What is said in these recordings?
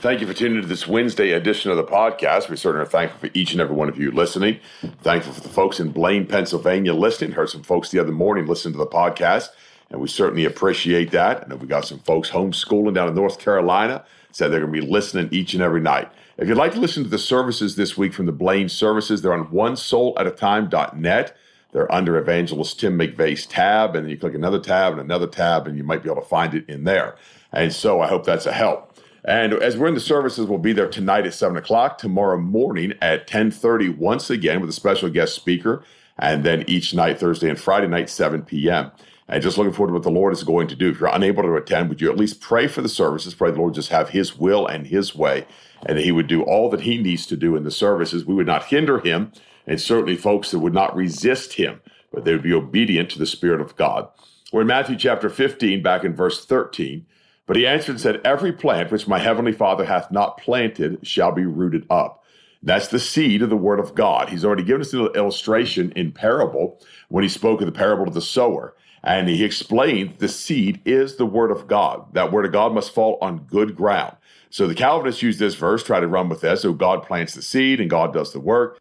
Thank you for tuning into this Wednesday edition of the podcast. We certainly are thankful for each and every one of you listening. Thankful for the folks in Blaine, Pennsylvania listening. Heard some folks the other morning listening to the podcast. And we certainly appreciate that. I know we got some folks homeschooling down in North Carolina, said they're going to be listening each and every night. If you'd like to listen to the services this week from the Blaine services, they're on onesoulatatime.net. They're under Evangelist Tim McVeigh's tab, and then you click another tab, and you might be able to find it in there. And so I hope that's a help. And as we're in the services, we'll be there tonight at 7 o'clock, tomorrow morning at 10:30 once again with a special guest speaker, and then each night, Thursday and Friday night, 7 p.m., and just looking forward to what the Lord is going to do. If you're unable to attend, would you at least pray for the services? Pray the Lord just have His will and His way, and that He would do all that He needs to do in the services. We would not hinder Him, and certainly folks that would not resist Him, but they would be obedient to the Spirit of God. We're in Matthew chapter 15, back in verse 13. But He answered and said, every plant which my heavenly Father hath not planted shall be rooted up. That's the seed of the Word of God. He's already given us an illustration in parable when He spoke of the parable of the sower. And He explained the seed is the Word of God. That Word of God must fall on good ground. So the Calvinists use this verse, try to run with that. So God plants the seed and God does the work.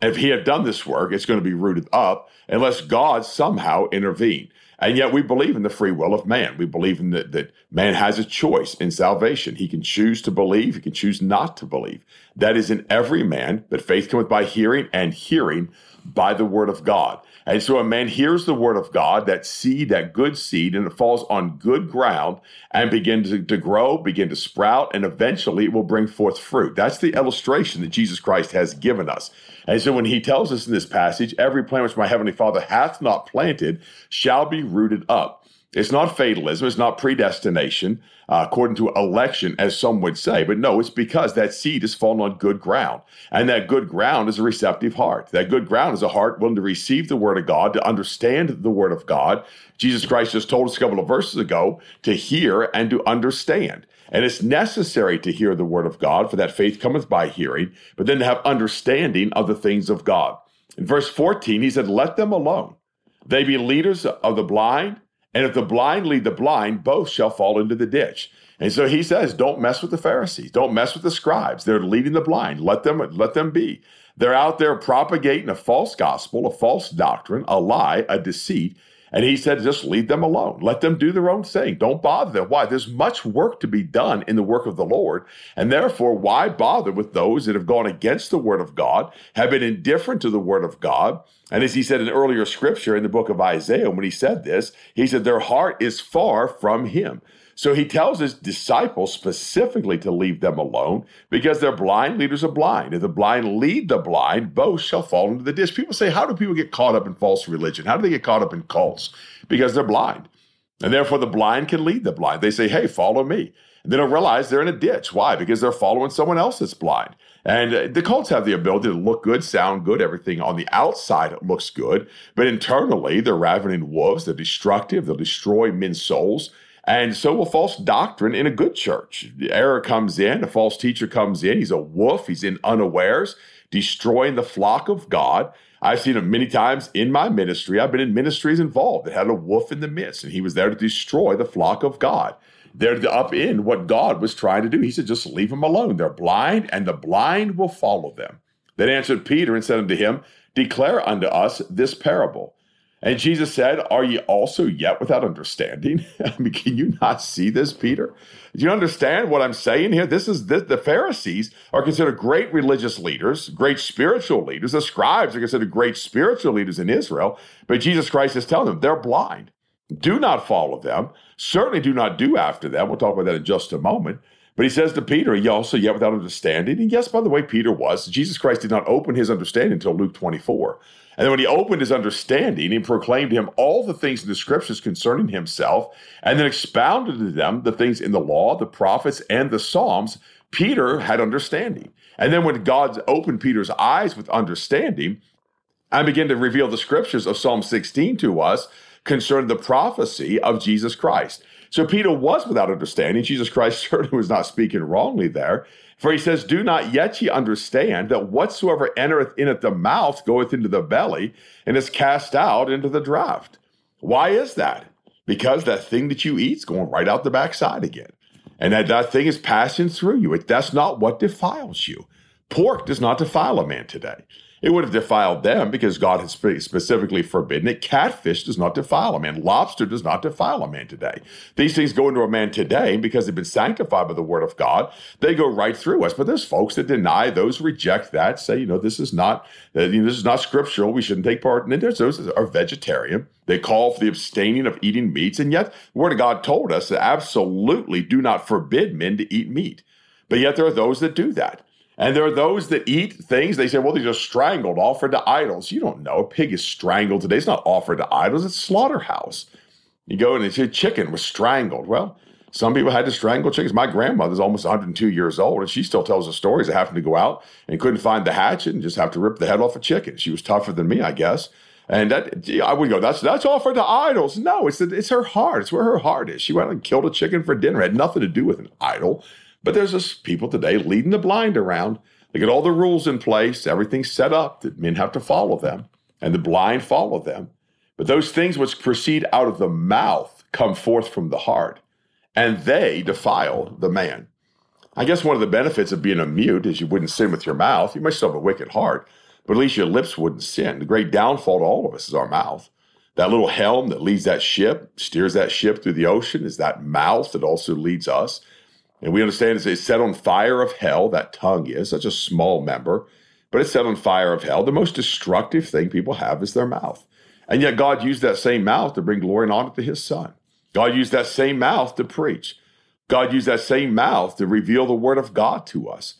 If He had done this work, it's going to be rooted up unless God somehow intervened. And yet we believe in the free will of man. We believe in that man has a choice in salvation. He can choose to believe. He can choose not to believe. That is in every man, but faith cometh by hearing, and hearing by the Word of God. And so a man hears the Word of God, that seed, that good seed, and it falls on good ground and begins to grow, begin to sprout, and eventually it will bring forth fruit. That's the illustration that Jesus Christ has given us. And so when He tells us in this passage, every plant which my heavenly Father hath not planted shall be rooted up. It's not fatalism. It's not predestination, according to election, as some would say. But no, it's because that seed has fallen on good ground. And that good ground is a receptive heart. That good ground is a heart willing to receive the Word of God, to understand the Word of God. Jesus Christ just told us a couple of verses ago to hear and to understand. And it's necessary to hear the Word of God, for that faith cometh by hearing, but then to have understanding of the things of God. In verse 14, He said, let them alone. They be leaders of the blind. And if the blind lead the blind, both shall fall into the ditch. And so He says, don't mess with the Pharisees. Don't mess with the scribes. They're leading the blind. Let them be. They're out there propagating a false gospel, a false doctrine, a lie, a deceit. And He said, just leave them alone. Let them do their own thing. Don't bother them. Why? There's much work to be done in the work of the Lord. And therefore, why bother with those that have gone against the Word of God, have been indifferent to the Word of God? And as He said in earlier scripture in the book of Isaiah, when He said this, He said, their heart is far from Him. So He tells His disciples specifically to leave them alone because their blind leaders are blind. If the blind lead the blind, both shall fall into the ditch. People say, how do people get caught up in false religion? How do they get caught up in cults? Because they're blind. And therefore, the blind can lead the blind. They say, hey, follow me. And they don't realize they're in a ditch. Why? Because they're following someone else that's blind. And the cults have the ability to look good, sound good, everything on the outside looks good. But internally, they're ravening wolves. They're destructive. They'll destroy men's souls. And so will false doctrine in a good church. Error comes in. A false teacher comes in. He's a wolf. He's in unawares, destroying the flock of God. I've seen him many times in my ministry. I've been in ministries involved that had a wolf in the midst, and he was there to destroy the flock of God. They're to upend what God was trying to do. He said, just leave them alone. They're blind, and the blind will follow them. Then answered Peter and said unto Him, declare unto us this parable. And Jesus said, are ye also yet without understanding? I mean, can you not see this, Peter? Do you understand what I'm saying here? The Pharisees are considered great religious leaders, great spiritual leaders. The scribes are considered great spiritual leaders in Israel. But Jesus Christ is telling them they're blind. Do not follow them. Certainly do not do after them. We'll talk about that in just a moment. But he says to Peter, are ye also yet without understanding? And yes, by the way, Peter was. Jesus Christ did not open his understanding until Luke 24. And then when he opened his understanding, he proclaimed to him all the things in the scriptures concerning himself, and then expounded to them the things in the law, the prophets, and the Psalms. Peter had understanding. And then when God opened Peter's eyes with understanding, and began to reveal the scriptures of Psalm 16 to us concerning the prophecy of Jesus Christ. So Peter was without understanding. Jesus Christ certainly was not speaking wrongly there. For he says, do not yet ye understand that whatsoever entereth in at the mouth goeth into the belly and is cast out into the draught. Why is that? Because that thing that you eat is going right out the backside again. And that thing is passing through you. That's not what defiles you. Pork does not defile a man today. It would have defiled them because God has specifically forbidden it. Catfish does not defile a man. Lobster does not defile a man today. These things go into a man today because they've been sanctified by the word of God. They go right through us. But there's folks that deny those, reject that, say, this is not scriptural. We shouldn't take part in it. There's those that are vegetarian. They call for the abstaining of eating meats. And yet, the word of God told us that absolutely do not forbid men to eat meat. But yet there are those that do that. And there are those that eat things, they say, well, these are strangled, offered to idols. You don't know. A pig is strangled today. It's not offered to idols. It's slaughterhouse. You go in and say, chicken was strangled. Well, some people had to strangle chickens. My grandmother's almost 102 years old, and she still tells us stories of having to go out and couldn't find the hatchet and just have to rip the head off a chicken. She was tougher than me, I guess. And I would go, that's offered to idols. No, it's her heart. It's where her heart is. She went and killed a chicken for dinner. It had nothing to do with an idol. But there's just people today leading the blind around. They get all the rules in place, everything's set up that men have to follow them, and the blind follow them. But those things which proceed out of the mouth come forth from the heart, and they defile the man. I guess one of the benefits of being a mute is you wouldn't sin with your mouth. You might still have a wicked heart, but at least your lips wouldn't sin. The great downfall to all of us is our mouth. That little helm that leads that ship, steers that ship through the ocean, is that mouth that also leads us. And we understand it's set on fire of hell, that tongue is, such a small member, but it's set on fire of hell. The most destructive thing people have is their mouth. And yet God used that same mouth to bring glory and honor to his son. God used that same mouth to preach. God used that same mouth to reveal the word of God to us.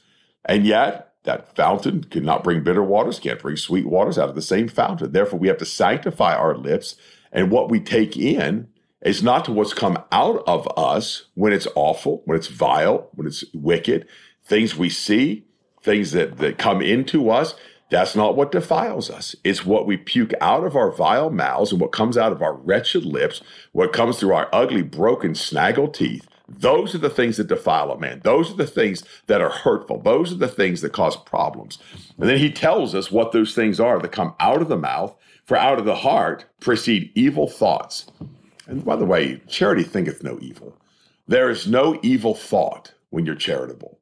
And yet that fountain could not bring bitter waters, can't bring sweet waters out of the same fountain. Therefore, we have to sanctify our lips, and what we take in, it's not to what's come out of us when it's awful, when it's vile, when it's wicked. Things we see, things that come into us, that's not what defiles us. It's what we puke out of our vile mouths and what comes out of our wretched lips, what comes through our ugly, broken, snaggled teeth. Those are the things that defile a man. Those are the things that are hurtful. Those are the things that cause problems. And then he tells us what those things are that come out of the mouth, for out of the heart proceed evil thoughts. And by the way, charity thinketh no evil. There is no evil thought when you're charitable.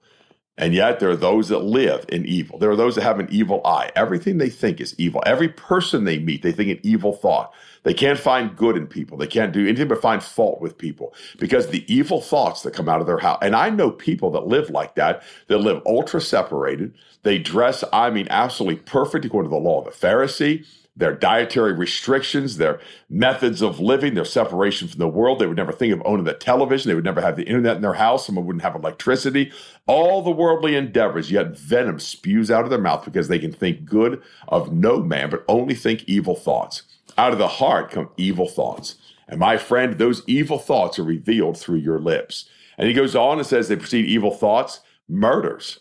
And yet there are those that live in evil. There are those that have an evil eye. Everything they think is evil. Every person they meet, they think an evil thought. They can't find good in people. They can't do anything but find fault with people because the evil thoughts that come out of their house. And I know people that live like that live ultra separated. They dress, absolutely perfect according to the law of the Pharisee. Their dietary restrictions, their methods of living, their separation from the world. They would never think of owning the television. They would never have the internet in their house. Someone wouldn't have electricity. All the worldly endeavors, yet venom spews out of their mouth because they can think good of no man, but only think evil thoughts. Out of the heart come evil thoughts. And my friend, those evil thoughts are revealed through your lips. And he goes on and says they proceed evil thoughts, murders.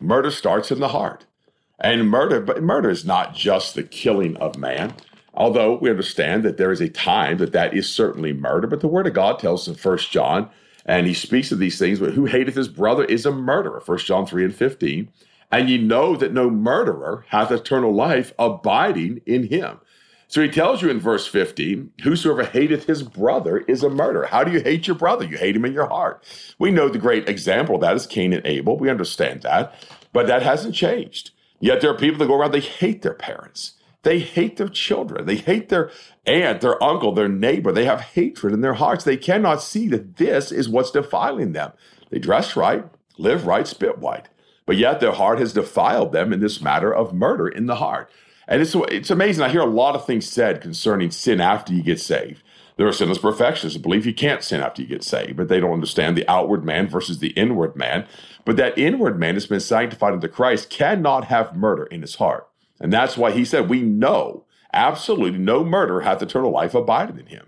Murder starts in the heart. And murder is not just the killing of man, although we understand that there is a time that is certainly murder. But the word of God tells us in 1 John, and he speaks of these things, but who hateth his brother is a murderer, 1 John 3:15. And ye know that no murderer hath eternal life abiding in him. So he tells you in verse 15, whosoever hateth his brother is a murderer. How do you hate your brother? You hate him in your heart. We know the great example of that is Cain and Abel. We understand that, but that hasn't changed. Yet there are people that go around, they hate their parents. They hate their children. They hate their aunt, their uncle, their neighbor. They have hatred in their hearts. They cannot see that this is what's defiling them. They dress right, live right, spit white. But yet their heart has defiled them in this matter of murder in the heart. And it's amazing. I hear a lot of things said concerning sin after you get saved. There are sinless perfectionists who believe you can't sin after you get saved, but they don't understand the outward man versus the inward man. But that inward man that's been sanctified into Christ cannot have murder in his heart. And that's why he said, we know absolutely no murder hath eternal life abided in him.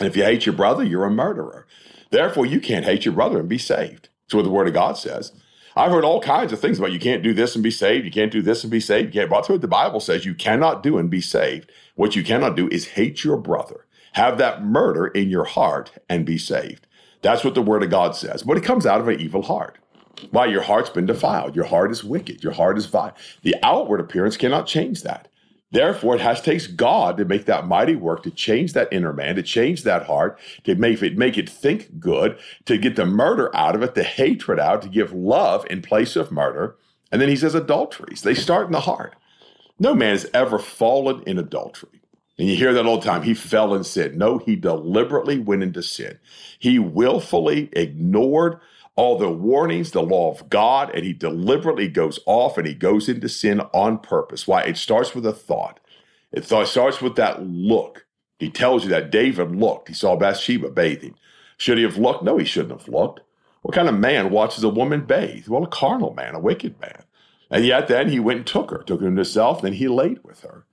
And if you hate your brother, you're a murderer. Therefore, you can't hate your brother and be saved. That's what the Word of God says. I've heard all kinds of things about you can't do this and be saved. You can't do this and be saved. You can't. But that's what the Bible says you cannot do and be saved. What you cannot do is hate your brother, have that murder in your heart, and be saved. That's what the Word of God says. But it comes out of an evil heart. Why? Your heart's been defiled. Your heart is wicked. Your heart is vile. The outward appearance cannot change that. Therefore, it takes God to make that mighty work, to change that inner man, to change that heart, to make it think good, to get the murder out of it, the hatred out, to give love in place of murder. And then he says adulteries. They start in the heart. No man has ever fallen in adultery. And you hear that all the time, he fell in sin. No, he deliberately went into sin. He willfully ignored all the warnings, the law of God, and he deliberately goes off and he goes into sin on purpose. Why? It starts with a thought. It starts with that look. He tells you that David looked. He saw Bathsheba bathing. Should he have looked? No, he shouldn't have looked. What kind of man watches a woman bathe? Well, a carnal man, a wicked man. And yet then he went and took her to himself, then he laid with her.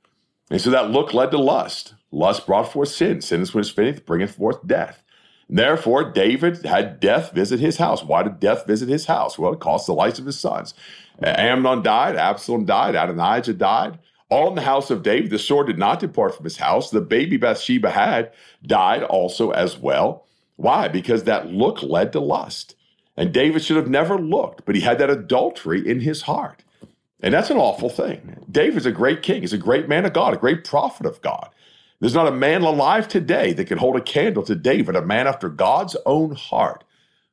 And so that look led to lust. Lust brought forth sin. Sin is when it finished, bringeth forth death. Therefore, David had death visit his house. Why did death visit his house? Well, it cost the lives of his sons. Amnon died, Absalom died, Adonijah died. All in the house of David, the sword did not depart from his house. The baby Bathsheba had died also as well. Why? Because that look led to lust. And David should have never looked, but he had that adultery in his heart. And that's an awful thing. David's a great king. He's a great man of God, a great prophet of God. There's not a man alive today that could hold a candle to David, a man after God's own heart.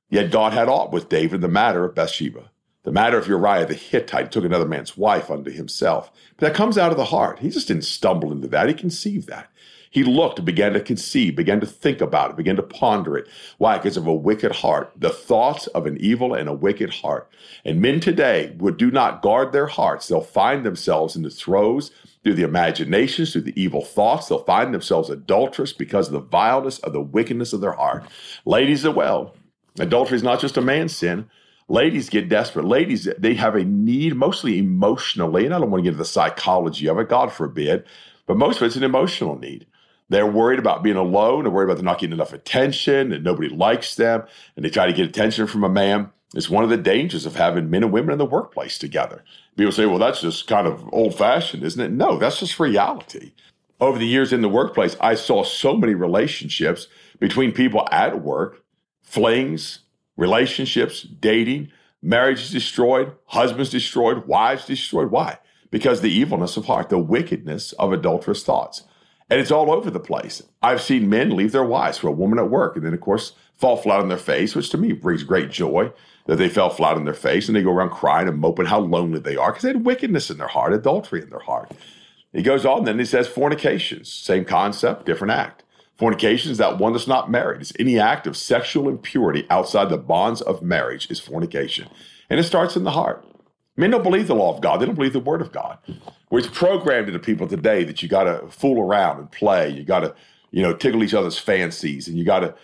Yet God had aught with David, the matter of Bathsheba, the matter of Uriah the Hittite, took another man's wife unto himself. But that comes out of the heart. He just didn't stumble into that. He conceived that. He looked and began to conceive, began to think about it, began to ponder it. Why? Because of a wicked heart, the thoughts of an evil and a wicked heart. And men today would do not guard their hearts. They'll find themselves in the throes through the imaginations, through the evil thoughts. They'll find themselves adulterous because of the vileness of the wickedness of their heart. Ladies as well. Adultery is not just a man's sin. Ladies get desperate. Ladies, they have a need, mostly emotionally, and I don't want to get into the psychology of it, God forbid, but most of it's an emotional need. They're worried about being alone. They're worried about they're not getting enough attention and nobody likes them. And they try to get attention from a man. It's one of the dangers of having men and women in the workplace together. People say, well, that's just kind of old-fashioned, isn't it? No, that's just reality. Over the years in the workplace, I saw so many relationships between people at work, flings, relationships, dating, marriages destroyed, husbands destroyed, wives destroyed. Why? Because the evilness of heart, the wickedness of adulterous thoughts. And it's all over the place. I've seen men leave their wives for a woman at work and then, of course, fall flat on their face, which to me brings great joy that they fell flat on their face and they go around crying and moping how lonely they are because they had wickedness in their heart, adultery in their heart. He goes on then and he says fornications, same concept, different act. Fornication is that one that's not married. It's any act of sexual impurity outside the bonds of marriage is fornication. And it starts in the heart. Men don't believe the law of God. They don't believe the Word of God. Where it's programmed into people today that you got to fool around and play. You got to, tickle each other's fancies, and you got to,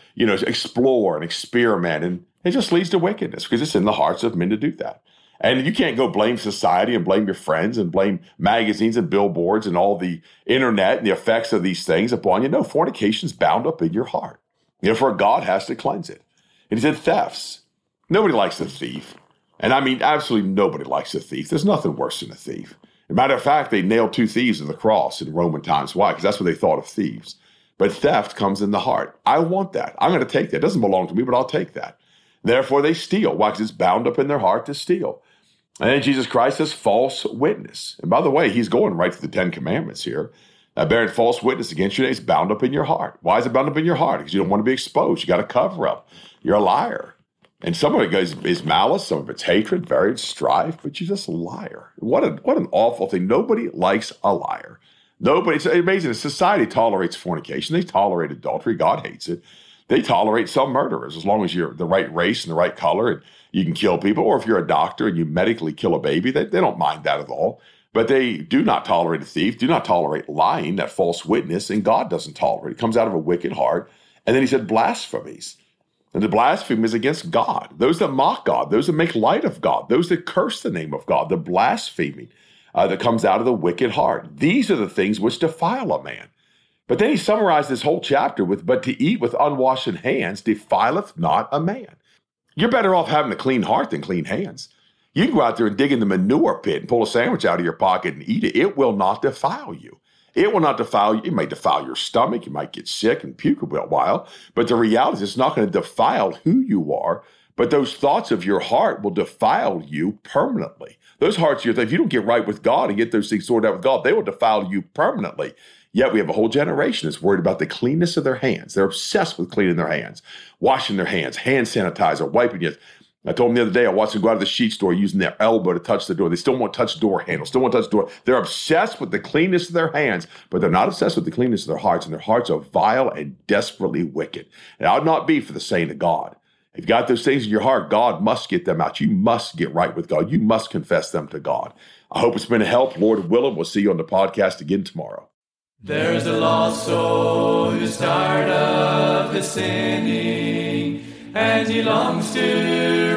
explore and experiment. And it just leads to wickedness because it's in the hearts of men to do that. And you can't go blame society and blame your friends and blame magazines and billboards and all the internet and the effects of these things upon you. No, fornication's bound up in your heart. Therefore, God has to cleanse it. And he said thefts. Nobody likes a thief. And I mean, absolutely nobody likes a thief. There's nothing worse than a thief. As a matter of fact, they nailed two thieves to the cross in Roman times. Why? Because that's what they thought of thieves. But theft comes in the heart. I want that. I'm going to take that. It doesn't belong to me, but I'll take that. Therefore, they steal. Why? Because it's bound up in their heart to steal. And then Jesus Christ says false witness. And by the way, he's going right to the Ten Commandments here. Bearing false witness against your name is bound up in your heart. Why is it bound up in your heart? Because you don't want to be exposed. You got to cover up. You're a liar. And some of it is malice, some of it's hatred, varied strife, but you're just a liar. What an awful thing. Nobody likes a liar. No, but it's amazing. Society tolerates fornication. They tolerate adultery. God hates it. They tolerate some murderers as long as you're the right race and the right color and you can kill people. Or if you're a doctor and you medically kill a baby, they don't mind that at all. But they do not tolerate a thief, do not tolerate lying, that false witness, and God doesn't tolerate it. It comes out of a wicked heart. And then he said blasphemies. And the blasphemy is against God. Those that mock God, those that make light of God, those that curse the name of God, the blaspheming that comes out of the wicked heart. These are the things which defile a man. But then he summarized this whole chapter with, but to eat with unwashed hands defileth not a man. You're better off having a clean heart than clean hands. You can go out there and dig in the manure pit and pull a sandwich out of your pocket and eat it. It will not defile you. It will not defile you. It may defile your stomach. You might get sick and puke a while. But the reality is it's not going to defile who you are. But those thoughts of your heart will defile you permanently. Those hearts, if you don't get right with God and get those things sorted out with God, they will defile you permanently. Yet we have a whole generation that's worried about the cleanness of their hands. They're obsessed with cleaning their hands, washing their hands, hand sanitizer, wiping it. I told them the other day, I watched them go out of the sheet store using their elbow to touch the door. They still won't touch door handles, still won't touch door. They're obsessed with the cleanness of their hands, but they're not obsessed with the cleanness of their hearts, and their hearts are vile and desperately wicked. And I would not be for the saying of God. If you've got those things in your heart, God must get them out. You must get right with God. You must confess them to God. I hope it's been a help. Lord willing, we'll see you on the podcast again tomorrow. There's a lost soul who's tired of his sinning, and he longs to